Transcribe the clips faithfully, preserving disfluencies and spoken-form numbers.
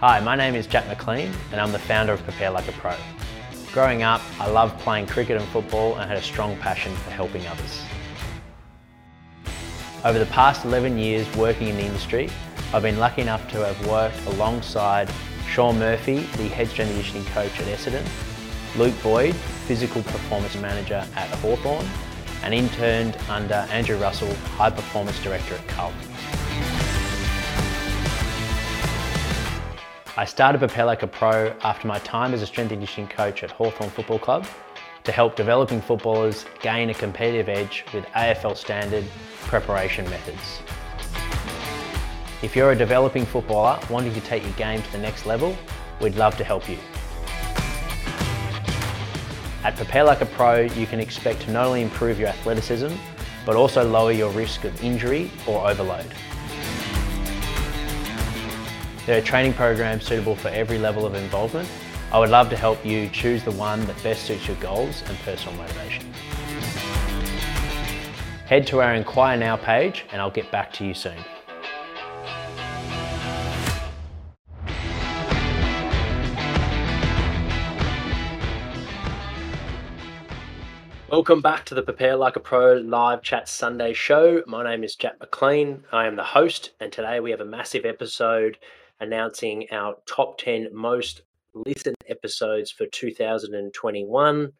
Hi, my name is Jack McLean and I'm the founder of Prepare Like a Pro. Growing up, I loved playing cricket and football and had a strong passion for helping others. Over the past eleven years working in the industry, I've been lucky enough to have worked alongside Sean Murphy, the head strength and conditioning coach at Essendon, Luke Boyd, physical performance manager at Hawthorn, and interned under Andrew Russell, high performance director at Carlton. I started Prepare Like a Pro after my time as a strength and conditioning coach at Hawthorn Football Club to help developing footballers gain a competitive edge with A F L standard preparation methods. If you're a developing footballer wanting to take your game to the next level, we'd love to help you. At Prepare Like a Pro, you can expect to not only improve your athleticism, but also lower your risk of injury or overload. There are training programs suitable for every level of involvement. I would love to help you choose the one that best suits your goals and personal motivation. Head to our Inquire Now page and I'll get back to you soon. Welcome back to the Prepare Like a Pro live chat Sunday show. My name is Jack McLean. I am the host, and today we have a massive episode announcing our top ten most listened episodes for two thousand twenty-one.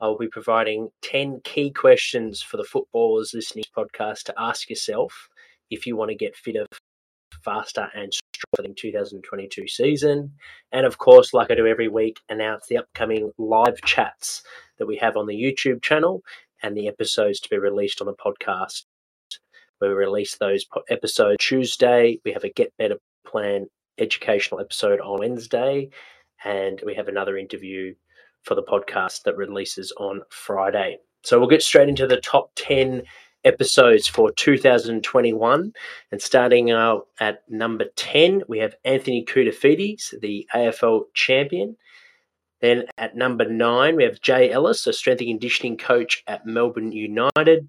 I'll be providing ten key questions for the footballers listening to this podcast to ask yourself if you want to get fitter, faster and stronger in two thousand twenty-two season. And of course, like I do every week, announce the upcoming live chats that we have on the YouTube channel and the episodes to be released on the podcast. We release those episodes Tuesday. We have a Get Better Plan educational episode on Wednesday, and we have another interview for the podcast that releases on Friday. So we'll get straight into the top ten episodes for two thousand twenty-one, and starting out at number ten, we have Anthony Kudafidis, the A F L champion. Then at number nine, we have Jay Ellis, a strength and conditioning coach at Melbourne United.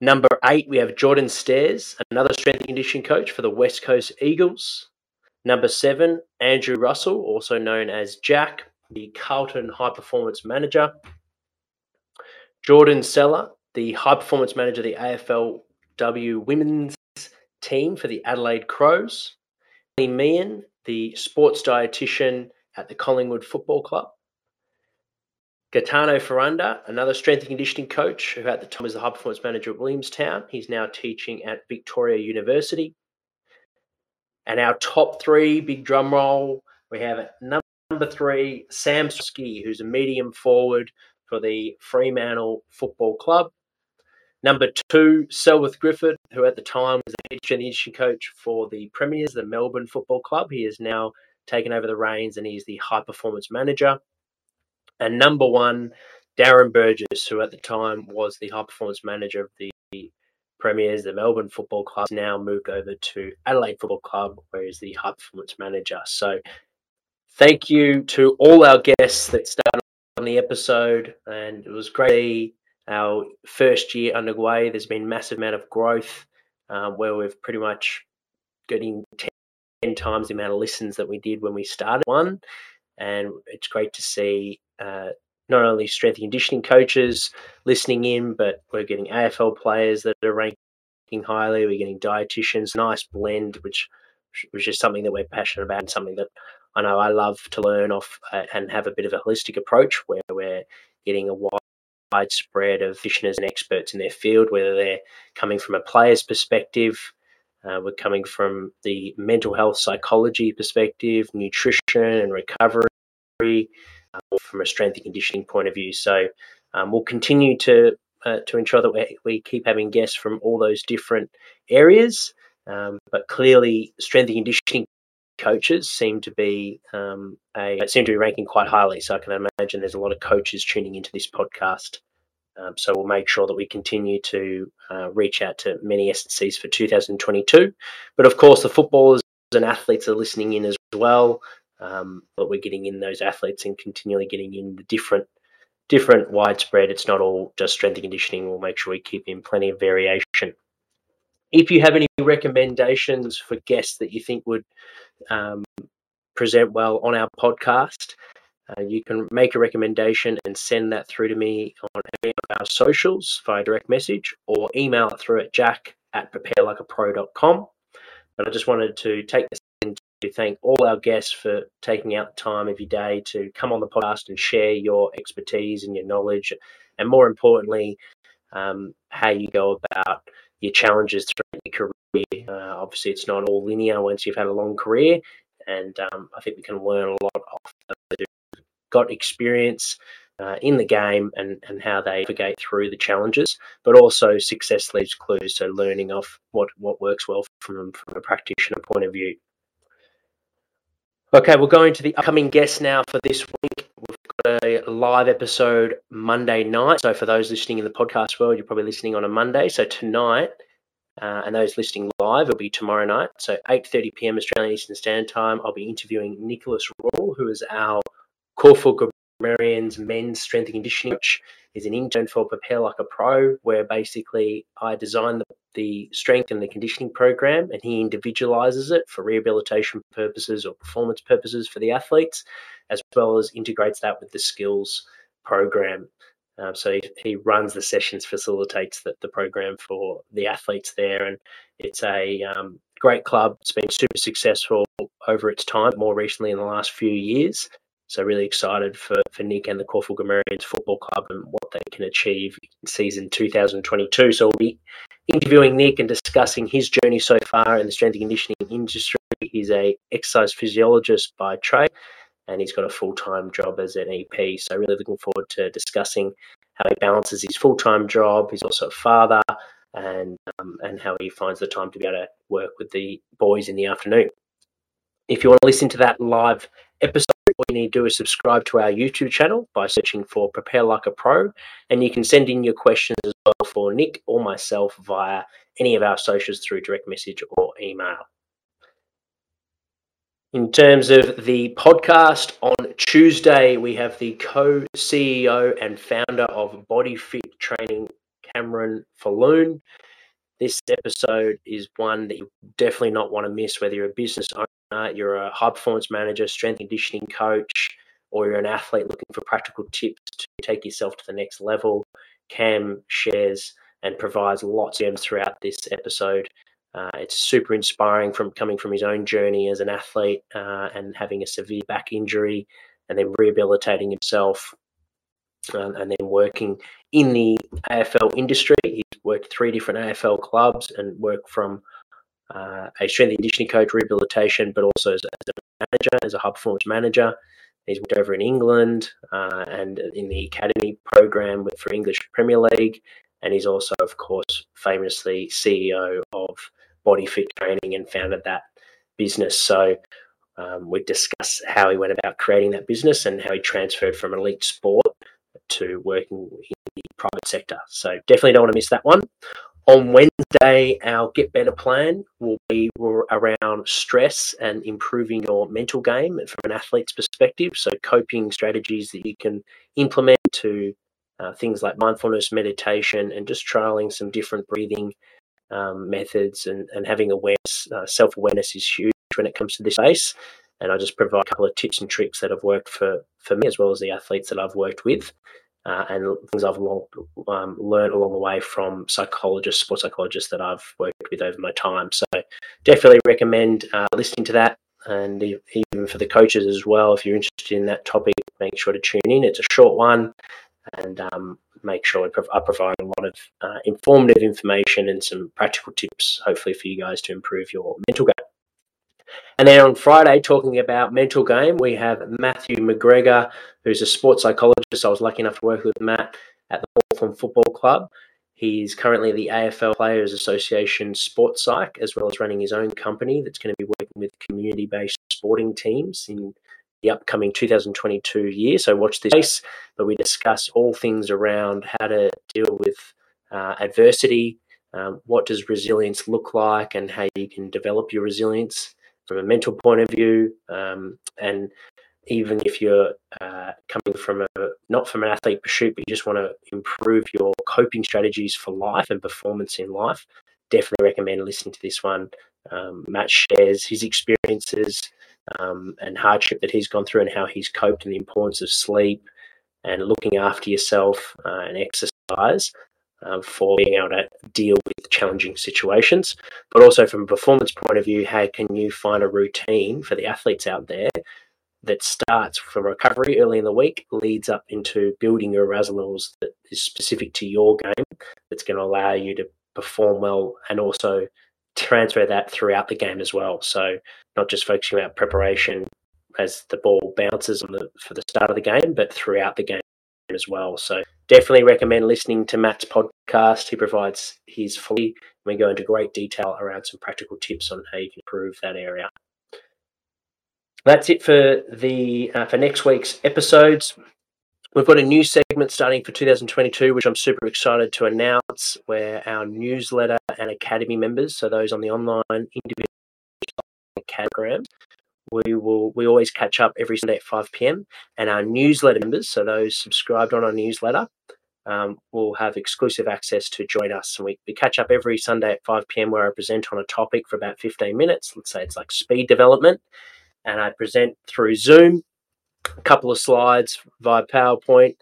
Number eight, we have Jordan Stairs, another strength and conditioning coach for the West Coast Eagles. Number seven, Andrew Russell, also known as Jack, the Carlton high performance manager. Jordan Seller, the high performance manager of the A F L W women's team for the Adelaide Crows. Annie Meehan, the sports dietitian at the Collingwood Football Club. Gaetano Ferranda, another strength and conditioning coach who at the time was the high performance manager at Williamstown. He's now teaching at Victoria University. And our top three, big drum roll, we have at number three, Sam Ski, who's a medium forward for the Fremantle Football Club. Number two, Selworth Griffith, who at the time was the head strength and conditioning coach for the Premiers, the Melbourne Football Club. He is now taken over the reins and he's the high performance manager. And number one, Darren Burgess, who at the time was the high performance manager of the Premiers, the Melbourne Football Club, now moved over to Adelaide Football Club, where he's the high performance manager. So thank you to all our guests that started on the episode, and it was great to see our first year underway. There's been a massive amount of growth uh, where we've pretty much getting ten times the amount of listens that we did when we started one, and it's great to see uh, not only strength and conditioning coaches listening in, but we're getting A F L players that are ranking highly, we're getting dietitians, nice blend, which was just something that we're passionate about and something that I know I love to learn off uh, and have a bit of a holistic approach where we're getting a wide widespread of practitioners and experts in their field, whether they're coming from a player's perspective, Uh, we're coming from the mental health psychology perspective, nutrition and recovery, uh, from a strength and conditioning point of view. So um, we'll continue to uh, to ensure that we, we keep having guests from all those different areas. Um, but clearly, strength and conditioning coaches seem to be um, a seem to be ranking quite highly. So I can imagine there's a lot of coaches tuning into this podcast. Um, so we'll make sure that we continue to uh, reach out to many S and Cs for two thousand twenty-two. But, of course, the footballers and athletes are listening in as well. Um, but we're getting in those athletes and continually getting in the different, different widespread. It's not all just strength and conditioning. We'll make sure we keep in plenty of variation. if you have any recommendations for guests that you think would um, present well on our podcast, uh, you can make a recommendation and send that through to me on any of our socials via direct message, or email it through at jack at prepare like a pro dot com. But I just wanted to take this in to thank all our guests for taking out the time of your day to come on the podcast and share your expertise and your knowledge, and more importantly, um, how you go about your challenges throughout your career. Uh, obviously, it's not all linear once you've had a long career, and um, I think we can learn a lot off those who've got experience uh, in the game and, and how they navigate through the challenges, but also success leaves clues, so learning off what, what works well from them from a practitioner point of view. Okay, we'll go into the upcoming guests now for this week. We've got a live episode Monday night. So for those listening in the podcast world, you're probably listening on a Monday. So tonight, uh, and those listening live, it'll be tomorrow night. So eight thirty p.m. Australian Eastern Standard Time, I'll be interviewing Nicholas Rawl, who is our Caulfield Grammarians men's strength and conditioning coach. He's an intern for Prepare Like a Pro, where basically I design the, the strength and the conditioning program, and he individualizes it for rehabilitation purposes or performance purposes for the athletes, as well as integrates that with the skills program. Uh, so he, he runs the sessions, facilitates the, the program for the athletes there, and it's a um, great club. It's been super successful over its time, more recently in the last few years. So really excited for, for Nick and the Caulfield Grammarians Football Club and what they can achieve in season two thousand twenty-two. So we'll be interviewing Nick and discussing his journey so far in the strength and conditioning industry. He's an exercise physiologist by trade, and he's got a full-time job as an E P. So really looking forward to discussing how he balances his full-time job. He's also a father, and um, and how he finds the time to be able to work with the boys in the afternoon. If you want to listen to that live episode, all you need to do is subscribe to our YouTube channel by searching for Prepare Like a Pro, and you can send in your questions as well for Nick or myself via any of our socials through direct message or email. In terms of the podcast, on Tuesday we have the co-C E O and founder of Body Fit Training, Cameron Falloon. This episode is one that you definitely not want to miss, whether you're a business owner, Uh, you're a high-performance manager, strength and conditioning coach, or you're an athlete looking for practical tips to take yourself to the next level. Cam shares and provides lots of gems throughout this episode. Uh, it's super inspiring, from coming from his own journey as an athlete uh, and having a severe back injury, and then rehabilitating himself, uh, and then working in the A F L industry. He's worked three different A F L clubs and worked from Uh, a strength and conditioning coach, rehabilitation, but also as, as a manager, as a high performance manager. He's worked over in England uh, and in the academy program with, for English Premier League. And he's also, of course, famously C E O of Body Fit Training and founded that business. So um, we discuss how he went about creating that business and how he transferred from elite sport to working in the private sector. So definitely don't want to miss that one. On Wednesday, our Get Better plan will be around stress and improving your mental game from an athlete's perspective. So coping strategies that you can implement to uh, things like mindfulness, meditation, and just trialing some different breathing um, methods and, and having awareness. Uh, self-awareness is huge when it comes to this space. And I just provide a couple of tips and tricks that have worked for, for me, as well as the athletes that I've worked with. Uh, and things I've long, um, learned along the way from psychologists, sports psychologists that I've worked with over my time. So definitely recommend uh, listening to that, and even for the coaches as well. If you're interested in that topic, make sure to tune in. It's a short one, and um, make sure I provide a lot of uh, informative information and some practical tips, hopefully for you guys to improve your mental game. And then on Friday, talking about mental game, we have Matthew McGregor, who's a sports psychologist. I was lucky enough to work with Matt at the Hawthorn Football Club. He's currently the A F L Players Association sports psych, as well as running his own company that's going to be working with community-based sporting teams in the upcoming two thousand twenty-two year. So watch this space. But we discuss all things around how to deal with uh, adversity, um, what does resilience look like, and how you can develop your resilience from a mental point of view, um, and even if you're uh, coming from a, not from an athlete pursuit, but you just want to improve your coping strategies for life and performance in life, definitely recommend listening to this one. Um, Matt shares his experiences um, and hardship that he's gone through and how he's coped, and the importance of sleep and looking after yourself uh, and exercise uh, for being able to deal with challenging situations. But also from a performance point of view, how can you find a routine for the athletes out there that starts from recovery early in the week, leads up into building your arousals that is specific to your game, that's going to allow you to perform well and also transfer that throughout the game as well. So not just focusing about preparation as the ball bounces on the, for the start of the game, but throughout the game as well. So definitely recommend listening to Matt's podcast. He provides his fully, we go into great detail around some practical tips on how you can improve that area. That's it for the uh, for next week's episodes. We've got a new segment starting for two thousand twenty-two, which I'm super excited to announce, where our newsletter and academy members, so those on the online individual academy, we will we always catch up every Sunday at five p.m. and our newsletter members, so those subscribed on our newsletter, um, will have exclusive access to join us. And we, we catch up every Sunday at five p.m. where I present on a topic for about fifteen minutes. Let's say it's like speed development. And I present through Zoom, a couple of slides via PowerPoint,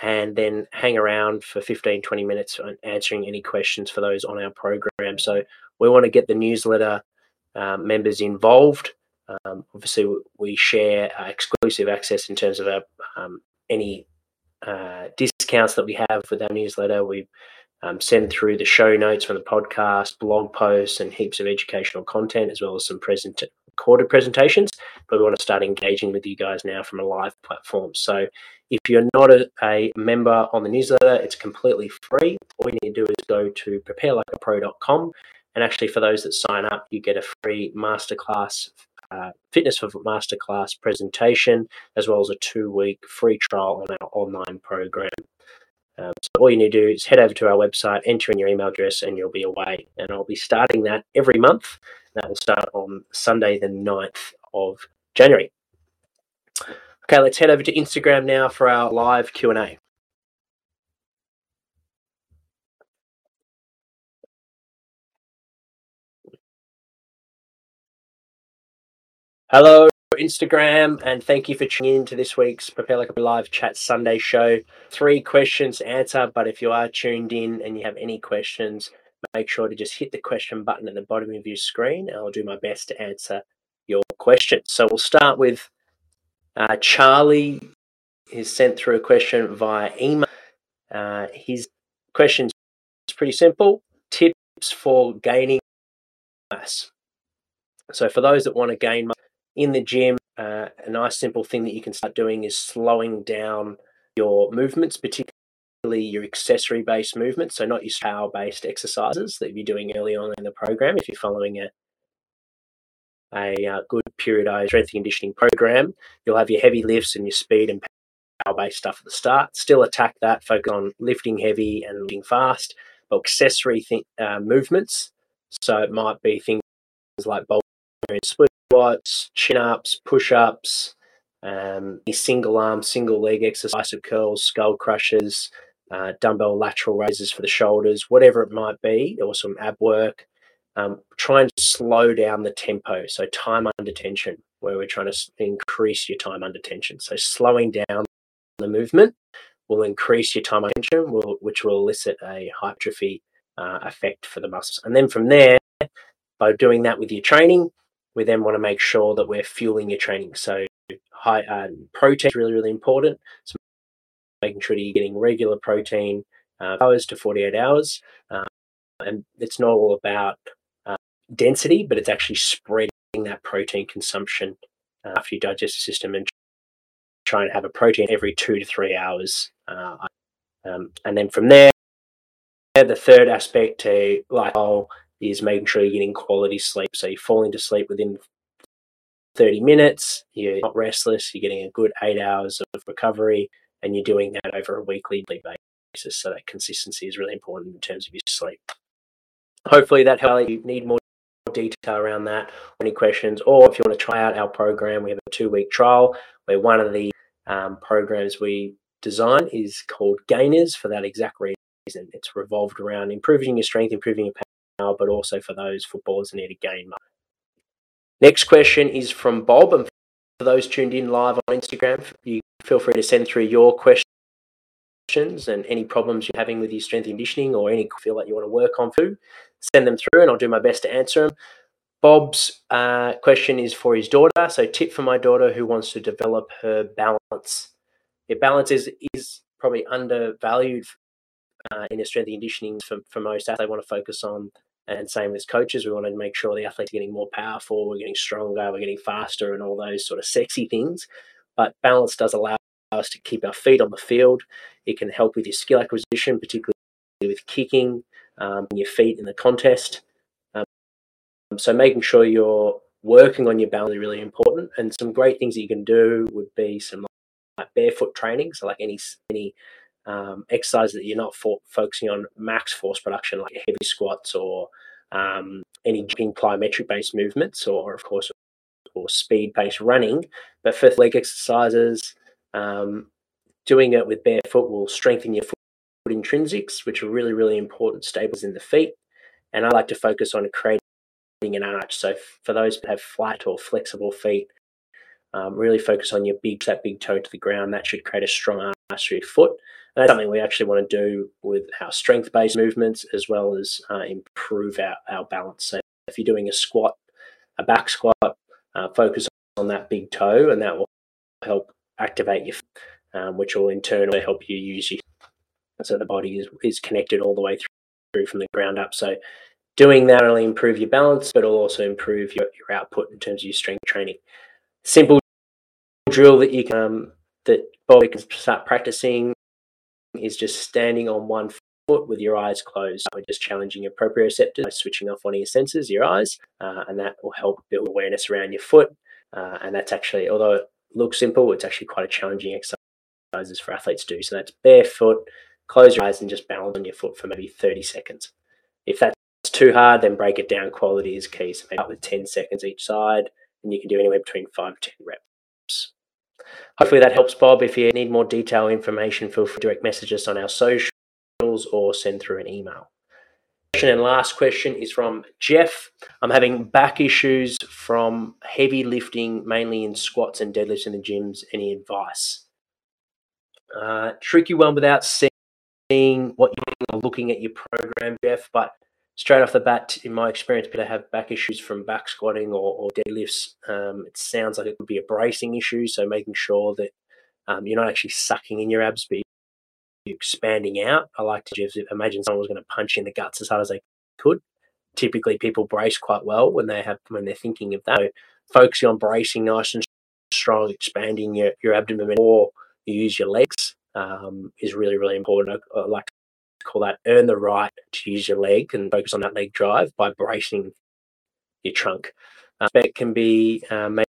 and then hang around for fifteen, twenty minutes on answering any questions for those on our program. So we want to get the newsletter um, members involved. Um, obviously, we share uh, exclusive access in terms of our, um, any uh, discounts that we have with our newsletter. We um, send through the show notes from the podcast, blog posts, and heaps of educational content, as well as some present. recorded presentations, but we want to start engaging with you guys now from a live platform. So if you're not a, a member on the newsletter, it's completely free. All you need to do is go to prepare like a pro dot com, and actually for those that sign up, you get a free masterclass, uh, fitness for masterclass presentation, as well as a two-week free trial on our online program. Um, so all you need to do is head over to our website, enter in your email address, and you'll be away. And I'll be starting that every month. That will start on Sunday, the ninth of January. Okay, let's head over to Instagram now for our live Q and A. Hello, Instagram, and thank you for tuning in to this week's Prepare Like a Live Chat Sunday show. Three questions to answer, but if you are tuned in and you have any questions, make sure to just hit the question button at the bottom of your screen, and I'll do my best to answer your questions. So we'll start with uh, Charlie, who's sent through a question via email. Uh, his question is pretty simple: tips for gaining mass. So for those that want to gain mass in the gym, uh, a nice simple thing that you can start doing is slowing down your movements, particularly your accessory-based movements, so not your power-based exercises that you're doing early on in the program. If you're following a a uh, good periodized strength and conditioning program, you'll have your heavy lifts and your speed and power-based stuff at the start. Still attack that, focus on lifting heavy and lifting fast, but accessory th- uh, movements. So it might be things like bulk and split squats, chin-ups, push-ups, um, single-arm, single-leg exercise, of curls, skull crushes, Uh, dumbbell lateral raises for the shoulders, whatever it might be, or some ab work. Um, try and slow down the tempo, so time under tension, where we're trying to increase your time under tension. So slowing down the movement will increase your time under tension, will, which will elicit a hypertrophy uh, effect for the muscles. And then from there, by doing that with your training, we then want to make sure that we're fueling your training. So high uh, protein is really, really important. So making sure that you're getting regular protein, uh, hours to forty-eight hours. Um, and it's not all about uh, density, but it's actually spreading that protein consumption uh, after your digestive system, and trying to have a protein every two to three hours. Uh, um, and then from there, the third aspect to lifestyle is making sure you're getting quality sleep. So you're falling to sleep within thirty minutes, you're not restless, you're getting a good eight hours of recovery, and you're doing that over a weekly basis. So that consistency is really important in terms of your sleep. Hopefully that helps. You need more detail around that, any questions, or if you want to try out our program, we have a two-week trial where one of the um, programs we design is called Gainers for that exact reason. It's revolved around improving your strength, improving your now, but also for those footballers that need to gain money. Next question is from Bob, and for those tuned in live on Instagram, you feel free to send through your questions and any problems you're having with your strength and conditioning or any feel like you want to work on too. Send them through and I'll do my best to answer them. Bob's uh, question is for his daughter. So, tip for my daughter who wants to develop her balance. Your balance is is probably undervalued uh, in the strength and conditioning for, for most athletes. They want to focus on, and same as coaches, we want to make sure the athletes are getting more powerful, we're getting stronger, we're getting faster, and all those sort of sexy things. But balance does allow us to keep our feet on the field. It can help with your skill acquisition, particularly with kicking, um, your feet in the contest. So making sure you're working on your balance is really important. And some great things that you can do would be some like barefoot training. So like any any um, exercise that you're not for, focusing on max force production, like heavy squats or um, any jumping plyometric-based movements or, of course, or speed-based running. But for leg exercises, um, doing it with barefoot will strengthen your foot intrinsics, which are really, really important staples in the feet. And I like to focus on creating an arch. So for those that have flat or flexible feet, um, really focus on your big, that big toe to the ground. That should create a strong arch through your foot. And that's something we actually want to do with our strength-based movements as well as uh, improve our, our balance. So if you're doing a squat, a back squat, uh, focus on that big toe, and that will help activate your foot, um, which will in turn will help you use your so the body is, is connected all the way through from the ground up. So doing that will only improve your balance, but it'll also improve your, your output in terms of your strength training. Simple drill that you can um, that Bobby can start practicing is just standing on one foot with your eyes closed. We're just challenging your proprioceptors by switching off one of your senses, your eyes, uh, and that will help build awareness around your foot. Uh, and that's actually, although it looks simple, it's actually quite a challenging exercise for athletes to do. So that's barefoot, close your eyes, and just balance on your foot for maybe thirty seconds. If that's too hard, then break it down. Quality is key. So maybe up with ten seconds each side, and you can do anywhere between five to ten reps. Hopefully that helps, Bob. If you need more detailed information, feel free to direct message us on our socials or send through an email. And last question is from Jeff. I'm having back issues from heavy lifting, mainly in squats and deadlifts in the gyms. Any advice? Uh, tricky one without seeing what you're looking at your program, Jeff, but straight off the bat, in my experience, people have back issues from back squatting or, or deadlifts. Um, it sounds like it could be a bracing issue, so making sure that um, you're not actually sucking in your abs, but you're expanding out. I like to imagine someone was going to punch you in the guts as hard as they could. Typically, people brace quite well when, they have, when they're thinking of that. So focusing on bracing nice and strong, expanding your, your abdomen, or you use your legs um, is really, really important. I, I like to call that earn the right to use your leg and focus on that leg drive by bracing your trunk. Uh, it can be uh, maybe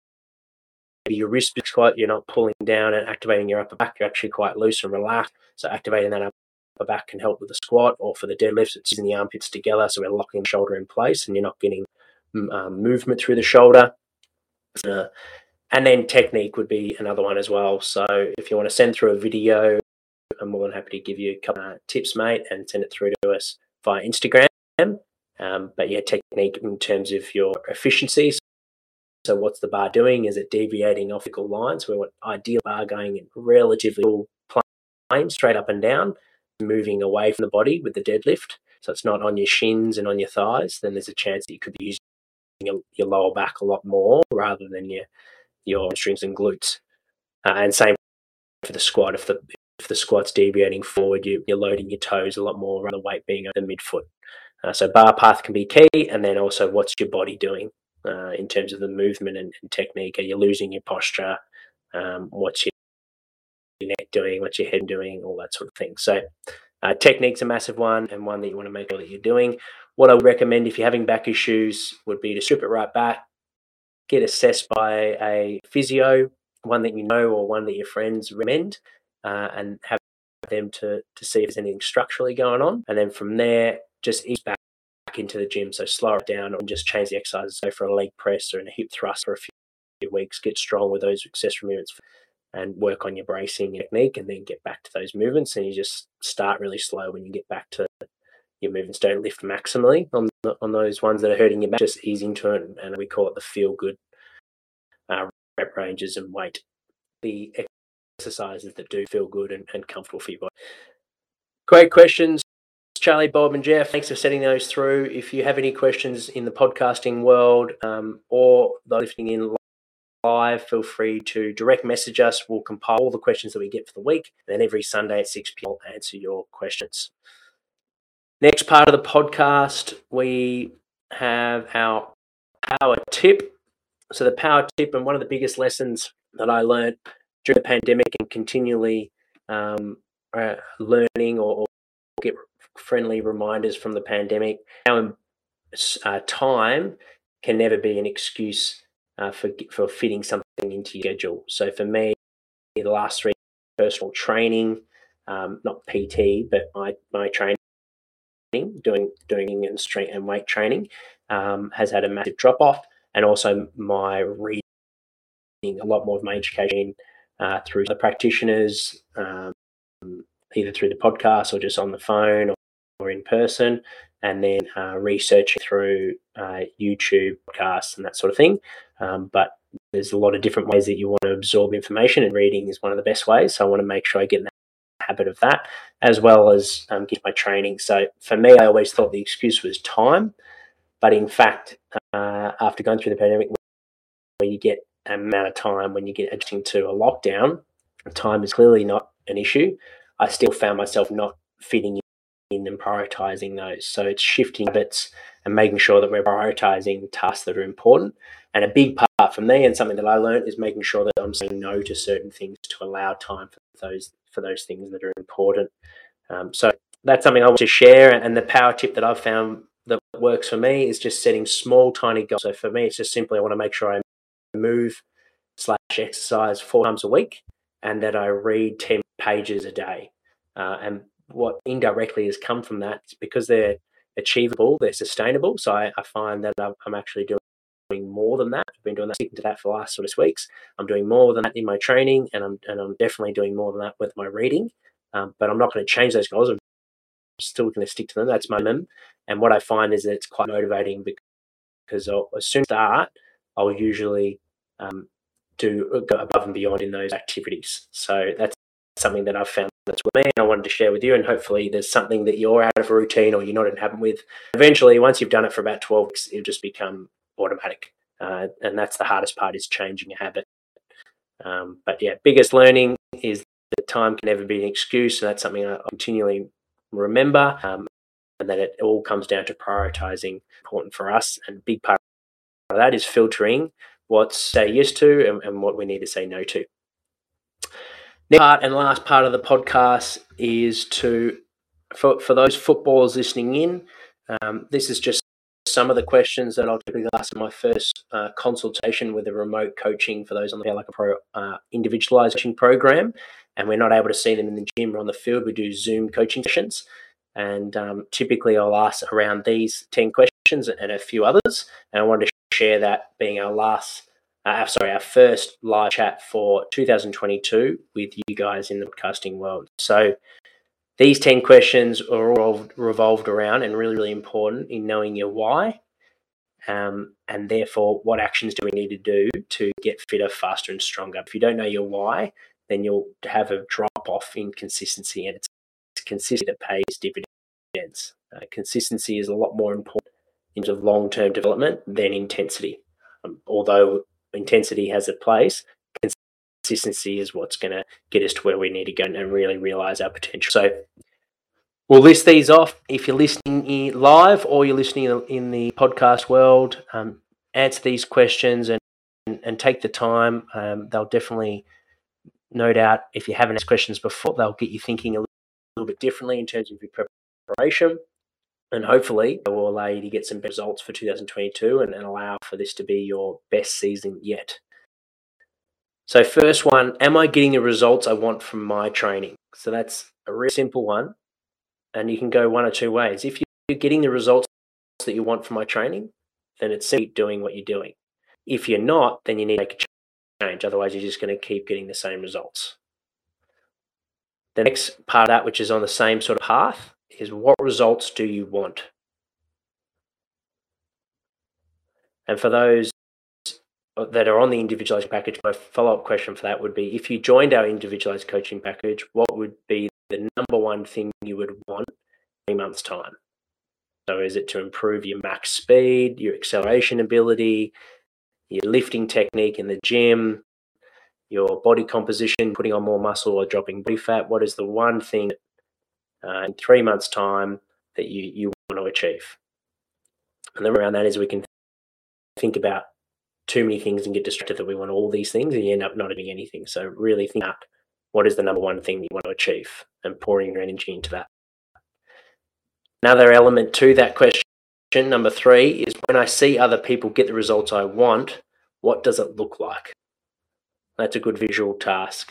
your wrist squat, you're not pulling down and activating your upper back, you're actually quite loose and relaxed. So activating that upper back can help with the squat, or for the deadlifts, it's using the armpits together, so we're locking the shoulder in place and you're not getting um, movement through the shoulder. Uh, and then technique would be another one as well. So if you want to send through a video, I'm more than happy to give you a couple of tips, mate, and send it through to us via Instagram. Um, but, yeah, technique in terms of your efficiency. So what's the bar doing? Is it deviating off vertical lines? We want ideal bar going in relatively full plane, straight up and down, moving away from the body with the deadlift. So it's not on your shins and on your thighs. Then there's a chance that you could be using your, your lower back a lot more rather than your your hamstrings and glutes. Uh, and same for the squat. If the If the squat's deviating forward, you, you're loading your toes a lot more rather than the weight being over the midfoot. Uh, so bar path can be key, and then also what's your body doing uh, in terms of the movement and, and technique. Are you losing your posture? Um, what's your neck doing? What's your head doing? All that sort of thing. So uh, technique's a massive one, and one that you want to make sure that you're doing. What I would recommend if you're having back issues would be to strip it right back, get assessed by a physio, one that you know or one that your friends recommend, Uh, and have them to, to see if there's anything structurally going on. And then from there, just ease back into the gym. So slow it down and just change the exercises. Go for a leg press or a hip thrust for a few weeks. Get strong with those accessory movements and work on your bracing technique, and then get back to those movements. And you just start really slow when you get back to your movements don't lift maximally on the, on those ones that are hurting your back. Just ease into it, and we call it the feel-good uh, rep ranges and weight. The exercises that do feel good and, and comfortable for your body. Great questions, Charlie, Bob and Jeff. Thanks for sending those through. If you have any questions in the podcasting world um, or those listening in live, feel free to direct message us. We'll compile all the questions that we get for the week, and then every Sunday at six p.m. we'll answer your questions. Next part of the podcast, we have our power tip. So the power tip, and one of the biggest lessons that I learned during the pandemic and continually um, uh, learning or, or get friendly reminders from the pandemic, our uh, time can never be an excuse uh, for for fitting something into your schedule. So for me, the last three personal training, um, not P T, but my my training. doing doing and strength and weight training um, has had a massive drop-off, and also my reading, a lot more of my education uh, through the practitioners, um, either through the podcast or just on the phone or, or in person, and then uh, researching through uh, YouTube, podcasts and that sort of thing. Um, but there's a lot of different ways that you want to absorb information, and reading is one of the best ways, so I want to make sure I get that habit of that, as well as um, get my training. So for me, I always thought the excuse was time, but in fact, uh, after going through the pandemic, where you get an amount of time, when you get adjusting to a lockdown, time is clearly not an issue. I still found myself not fitting in and prioritizing those. So it's shifting habits and making sure that we're prioritizing tasks that are important. And a big part for me, and something that I learned, is making sure that I'm saying no to certain things to allow time for those for those things that are important. Um, so that's something I want to share. And the power tip that I've found that works for me is just setting small, tiny goals. So for me, it's just simply I want to make sure I move slash exercise four times a week, and that I read ten pages a day. Uh, and what indirectly has come from that is because they're achievable, they're sustainable. So I, I find that I'm actually doing more than that. I've been doing that, sticking to that for the last sort of weeks. I'm doing more than that in my training, and I'm and I'm definitely doing more than that with my reading. Um, but I'm not going to change those goals. I'm still going to stick to them. That's my minimum. And what I find is that it's quite motivating, because I'll, as soon as I start, I'll usually um, do go above and beyond in those activities. So that's something that I've found that's with me, and I wanted to share with you. And hopefully there's something that you're out of a routine or you're not in habit with. Eventually, once you've done it for about twelve weeks, it'll just become automatic, uh, and that's the hardest part, is changing a habit. Um, but yeah, biggest learning is that time can never be an excuse, so that's something I continually remember, um, and that it all comes down to prioritizing important for us. And a big part of that is filtering what say yes to and, and what we need to say no to. Next part and last part of the podcast is to for for those footballers listening in. Um, this is just some of the questions that I'll typically ask in my first uh, consultation with the remote coaching for those on the Prepare Like a Pro uh, individualized coaching program, and we're not able to see them in the gym or on the field. We do Zoom coaching sessions, and um, typically I'll ask around these ten questions and a few others. And I wanted to share that being our last, uh, sorry, our first live chat for two thousand twenty-two with you guys in the podcasting world. So these ten questions are all revolved around and really, really important in knowing your why, um, and therefore what actions do we need to do to get fitter, faster and stronger. If you don't know your why, then you'll have a drop-off in consistency, and it's consistency that pays dividends. Uh, consistency is a lot more important in terms of long-term development than intensity. Um, although intensity has a place, consistency is what's going to get us to where we need to go and really realize our potential. So we'll list these off. If you're listening in live or you're listening in the podcast world, um, answer these questions and, and, and take the time. Um, they'll definitely, no doubt, if you haven't asked questions before, they'll get you thinking a little bit differently in terms of your preparation. And hopefully it will allow you to get some better results for two thousand twenty-two and, and allow for this to be your best season yet. So first one, am I getting the results I want from my training? So that's a really simple one, and you can go one or two ways. If you're getting the results that you want from my training, then it's simply doing what you're doing. If you're not, then you need to make a change. Otherwise, you're just going to keep getting the same results. The next part of that, which is on the same sort of path, is what results do you want? And for those that are on the individualized package, my follow-up question for that would be, if you joined our individualized coaching package, what would be the number one thing you would want in three months' time? So is it to improve your max speed, your acceleration ability, your lifting technique in the gym, your body composition, putting on more muscle or dropping body fat? What is the one thing uh, in three months' time that you, you want to achieve? And then around that is we can think about too many things and get distracted that we want all these things, and you end up not doing anything. So really think about what is the number one thing you want to achieve and pouring your energy into that. Another element to that question, number three, is when I see other people get the results I want, what does it look like? That's a good visual task.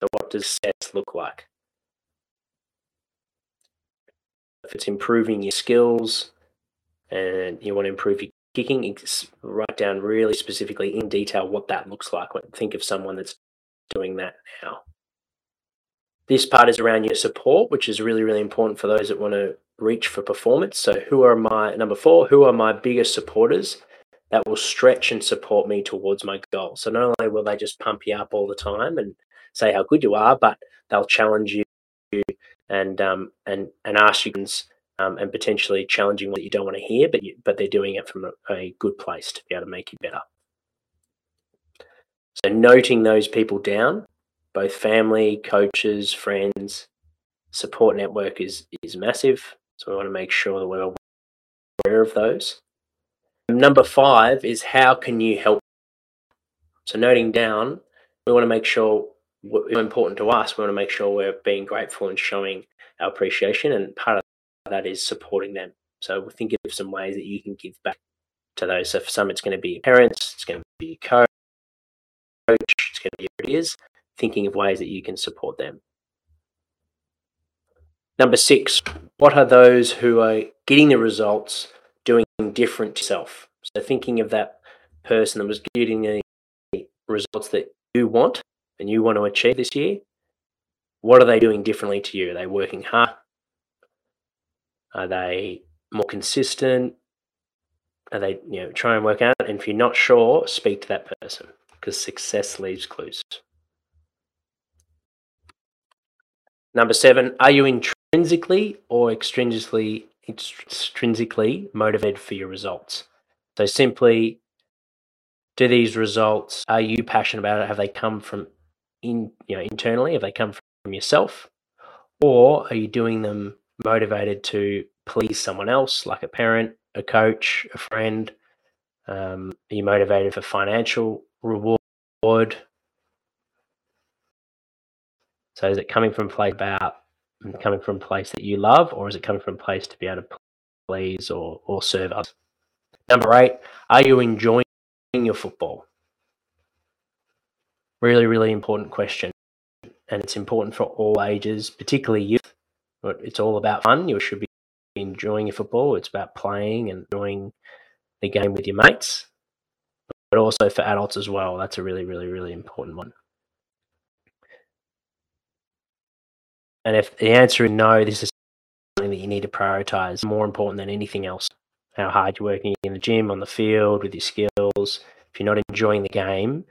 So what does success look like? If it's improving your skills and you want to improve your kicking, write down really specifically in detail what that looks like. Think of someone that's doing that now. This part is around your support, which is really, really important for those that want to reach for performance. So who are my, number four, who are my biggest supporters that will stretch and support me towards my goal? So not only will they just pump you up all the time and say how good you are, but they'll challenge you and um, and and ask you um, and potentially challenging what you don't want to hear, but you, but they're doing it from a, a good place to be able to make you better. So noting those people down, both family, coaches, friends, support network is is massive. So we want to make sure that we're aware of those. And number five is how can you help? So noting down, we want to make sure what's important to us. We want to make sure we're being grateful and showing our appreciation, and part of that is supporting them. So we'll think of some ways that you can give back to those. So for some, it's going to be your parents, it's going to be your coach, it's going to be your peers. Thinking of ways that you can support them. Number six, what are those who are getting the results doing different to yourself? So thinking of that person that was getting the results that you want and you want to achieve this year, what are they doing differently to you? Are they working hard? Are they more consistent? Are they, you know, try and work out? And if you're not sure, speak to that person, because success leaves clues. Number seven, are you intrinsically or extrinsically extrinsically motivated for your results? So simply, do these results, are you passionate about it? Have they come from in you know internally? Have they come from yourself? Or are you doing them motivated to please someone else, like a parent, a coach, a friend? Um, are you motivated for financial reward? So is it coming from a place about coming from a place that you love, or is it coming from a place to be able to please or or serve others? Number eight, are you enjoying your football? Really, really important question. And it's important for all ages, particularly youth. It's all about fun. You should be enjoying your football. It's about playing and enjoying the game with your mates, but also for adults as well. That's a really, really, really important one. And if the answer is no, this is something that you need to prioritize more important than anything else. How hard you're working in the gym, on the field, with your skills. If you're not enjoying the game,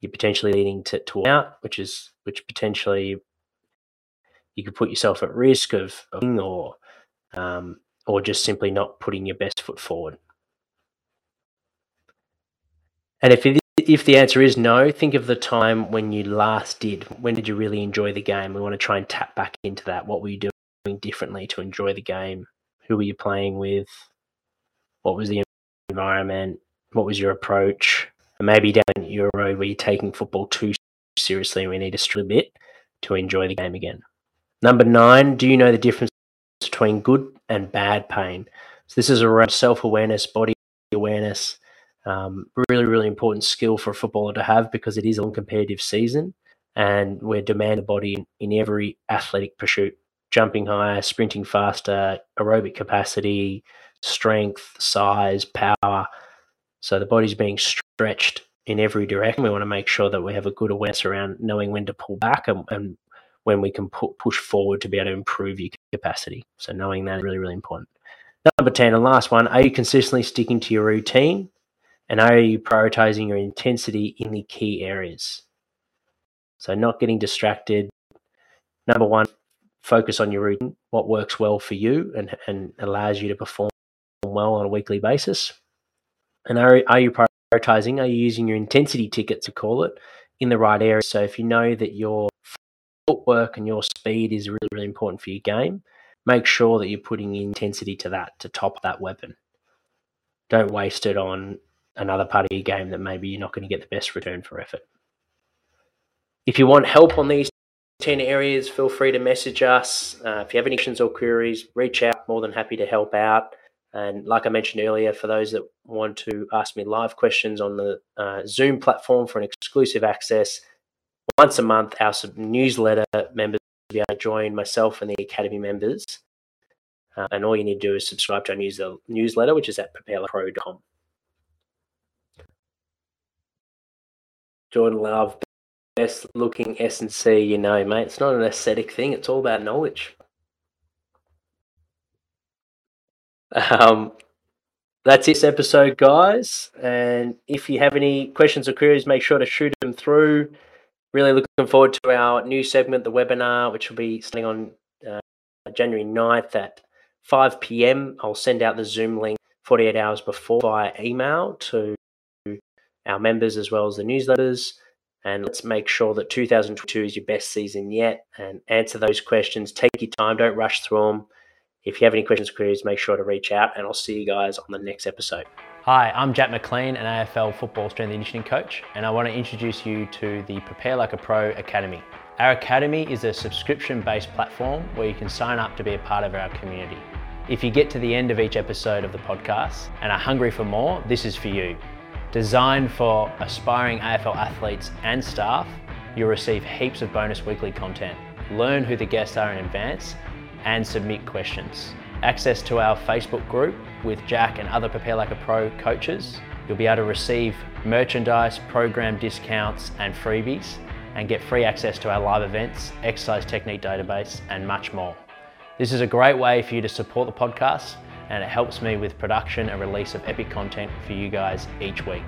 you're potentially leading to, to out, which is which potentially you could put yourself at risk of, of or um, or just simply not putting your best foot forward. And if it is If the answer is no, think of the time when you last did. When did you really enjoy the game? We want to try and tap back into that. What were you doing differently to enjoy the game? Who were you playing with? What was the environment? What was your approach? And maybe down your road were you taking football too seriously? We need a bit to enjoy the game again. Number nine, do you know the difference between good and bad pain? So this is around self-awareness, body awareness. Um, really, really important skill for a footballer to have, because it is a long competitive season and we're demanding the body in, in every athletic pursuit, jumping higher, sprinting faster, aerobic capacity, strength, size, power. So the body's being stretched in every direction. We want to make sure that we have a good awareness around knowing when to pull back and, and when we can put, push forward to be able to improve your capacity. So knowing that is really, really important. Number ten, and last one, are you consistently sticking to your routine? And are you prioritizing your intensity in the key areas? So not getting distracted. Number one, focus on your routine, what works well for you and, and allows you to perform well on a weekly basis. And are, are you prioritizing, are you using your intensity tickets, to call it, in the right area? So if you know that your footwork and your speed is really, really important for your game, make sure that you're putting intensity to that, to top that weapon. Don't waste it on another part of your game that maybe you're not going to get the best return for effort. If you want help on these ten areas, feel free to message us. Uh, if you have any questions or queries, reach out. More than happy to help out. And like I mentioned earlier, for those that want to ask me live questions on the uh, Zoom platform for an exclusive access, once a month, our newsletter members will be able to join myself and the Academy members. Uh, and all you need to do is subscribe to our news- newsletter, which is at prepare like a pro dot com. Jordan Love, best looking S and C, you know, mate. It's not an aesthetic thing. It's all about knowledge. Um, that's this episode, guys. And if you have any questions or queries, make sure to shoot them through. Really looking forward to our new segment, the webinar, which will be starting on uh, January ninth at five p.m. I'll send out the Zoom link forty-eight hours before via email to our members as well as the newsletters. And let's make sure that two thousand twenty-two is your best season yet and answer those questions. Take your time. Don't rush through them. If you have any questions or queries, make sure to reach out, and I'll see you guys on the next episode. Hi, I'm Jack McLean, an A F L football strength and conditioning coach, and I want to introduce you to the Prepare Like a Pro Academy. Our academy is a subscription-based platform where you can sign up to be a part of our community. If you get to the end of each episode of the podcast and are hungry for more, this is for you. Designed for aspiring A F L athletes and staff, you'll receive heaps of bonus weekly content, learn who the guests are in advance, and submit questions. Access to our Facebook group with Jack and other Prepare Like a Pro coaches. You'll be able to receive merchandise, program discounts and freebies, and get free access to our live events, exercise technique database and much more. This is a great way for you to support the podcast, and it helps me with production and release of epic content for you guys each week.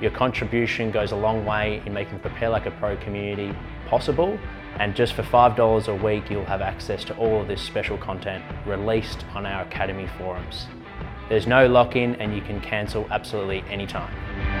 Your contribution goes a long way in making the Prepare Like a Pro community possible. And just for five dollars a week, you'll have access to all of this special content released on our Academy forums. There's no lock-in and you can cancel absolutely anytime.